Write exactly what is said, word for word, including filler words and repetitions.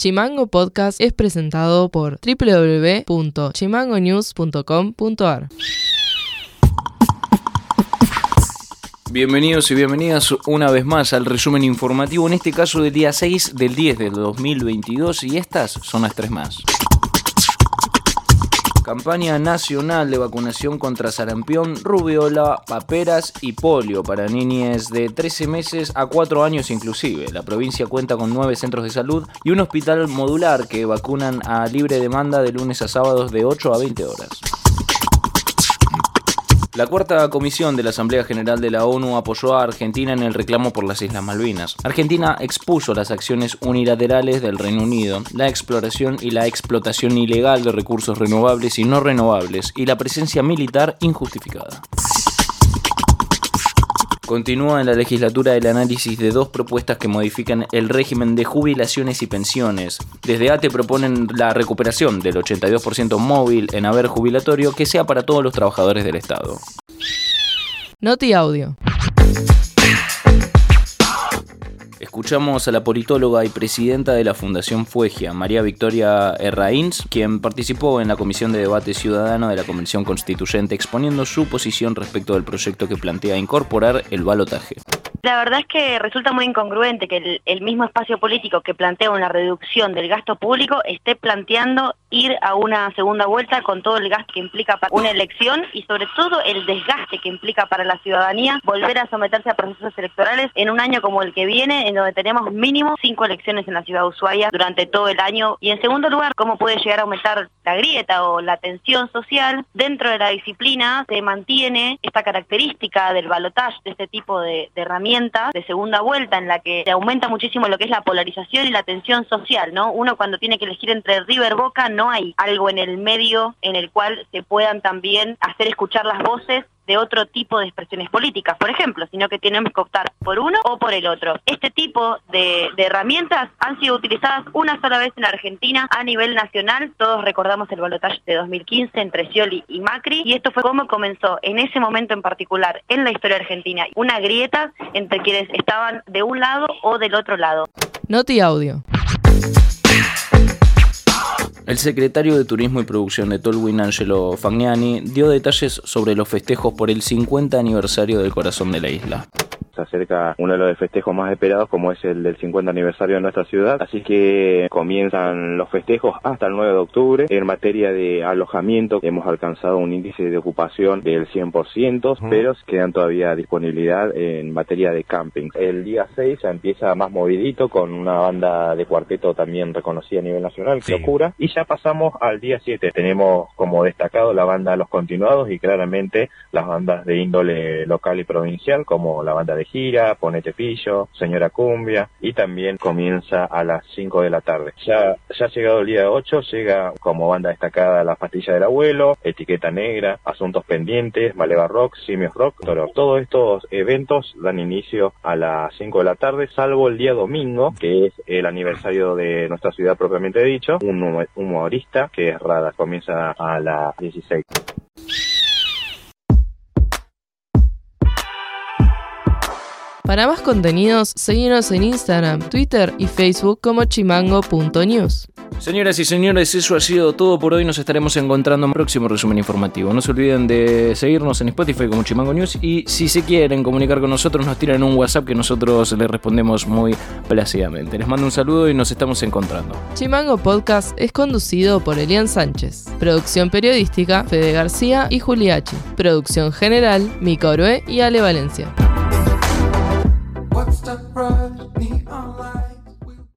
Chimango Podcast es presentado por doble u doble u doble u punto chimango news punto com punto a r. Bienvenidos y bienvenidas una vez más al resumen informativo, en este caso del día seis del diez del dos mil veintidós, y estas son las tres más. Campaña nacional de vacunación contra sarampión, rubiola, paperas y polio para niñes de trece meses a cuatro años inclusive. La provincia cuenta con nueve centros de salud y un hospital modular que vacunan a libre demanda de lunes a sábados de ocho a veinte horas. La cuarta comisión de la Asamblea General de la ONU apoyó a Argentina en el reclamo por las Islas Malvinas. Argentina expuso las acciones unilaterales del Reino Unido, la exploración y la explotación ilegal de recursos renovables y no renovables, y la presencia militar injustificada. Continúa en la legislatura el análisis de dos propuestas que modifican el régimen de jubilaciones y pensiones. Desde A T E proponen la recuperación del ochenta y dos por ciento móvil en haber jubilatorio que sea para todos los trabajadores del Estado. Noti audio. Escuchamos a la politóloga y presidenta de la Fundación Fuegia, María Victoria Herraínz, quien participó en la Comisión de Debate Ciudadano de la Convención Constituyente exponiendo su posición respecto del proyecto que plantea incorporar el balotaje. La verdad es que resulta muy incongruente que el, el mismo espacio político que plantea una reducción del gasto público esté planteando ir a una segunda vuelta con todo el gasto que implica para una elección y sobre todo el desgaste que implica para la ciudadanía volver a someterse a procesos electorales en un año como el que viene, en donde tenemos mínimo cinco elecciones en la ciudad de Ushuaia durante todo el año. Y en segundo lugar, cómo puede llegar a aumentar la grieta o la tensión social. Dentro de la disciplina se mantiene esta característica del balotaje, de este tipo de, de herramientas de segunda vuelta en la que se aumenta muchísimo lo que es la polarización y la tensión social, ¿no? Uno cuando tiene que elegir entre River Boca no hay algo en el medio en el cual se puedan también hacer escuchar las voces de otro tipo de expresiones políticas, por ejemplo, sino que tenemos que optar por uno o por el otro. Este tipo de, de herramientas han sido utilizadas una sola vez en Argentina a nivel nacional. Todos recordamos el balotaje de dos mil quince entre Scioli y Macri, y esto fue como comenzó en ese momento en particular en la historia argentina, una grieta entre quienes estaban de un lado o del otro lado. Noti audio. El secretario de Turismo y Producción de Tolhuin, Angelo Fagnani, dio detalles sobre los festejos por el cincuenta aniversario del corazón de la isla. Se acerca uno de los festejos más esperados, como es el del cincuenta aniversario de nuestra ciudad, así que comienzan los festejos hasta el nueve de octubre. En materia de alojamiento hemos alcanzado un índice de ocupación del cien por ciento, uh-huh. pero quedan todavía disponibilidad en materia de camping. El día seis ya empieza más movidito con una banda de cuarteto también reconocida a nivel nacional, sí. Locura, y ya pasamos al día siete. Tenemos como destacado la banda Los Continuados y claramente las bandas de índole local y provincial, como la banda de Gira, Ponete Pillo, Señora Cumbia, y también comienza a las cinco de la tarde. Ya ya ha llegado el día ocho, llega como banda destacada La Pastilla del Abuelo, Etiqueta Negra, Asuntos Pendientes, Maleva Rock, Simios Rock. Todos estos eventos dan inicio a las cinco de la tarde, salvo el día domingo, que es el aniversario de nuestra ciudad propiamente dicho. Un humorista que es Rada, comienza a las dieciséis. Para más contenidos, síguenos en Instagram, Twitter y Facebook como chimango punto news. Señoras y señores, eso ha sido todo por hoy. Nos estaremos encontrando en el próximo resumen informativo. No se olviden de seguirnos en Spotify como Chimango News, y si se quieren comunicar con nosotros, nos tiran un WhatsApp que nosotros les respondemos muy plácidamente. Les mando un saludo y nos estamos encontrando. Chimango Podcast es conducido por Elian Sánchez. Producción periodística, Fede García y Juliachi. Producción general, Mica Orué y Ale Valencia. What's the problem?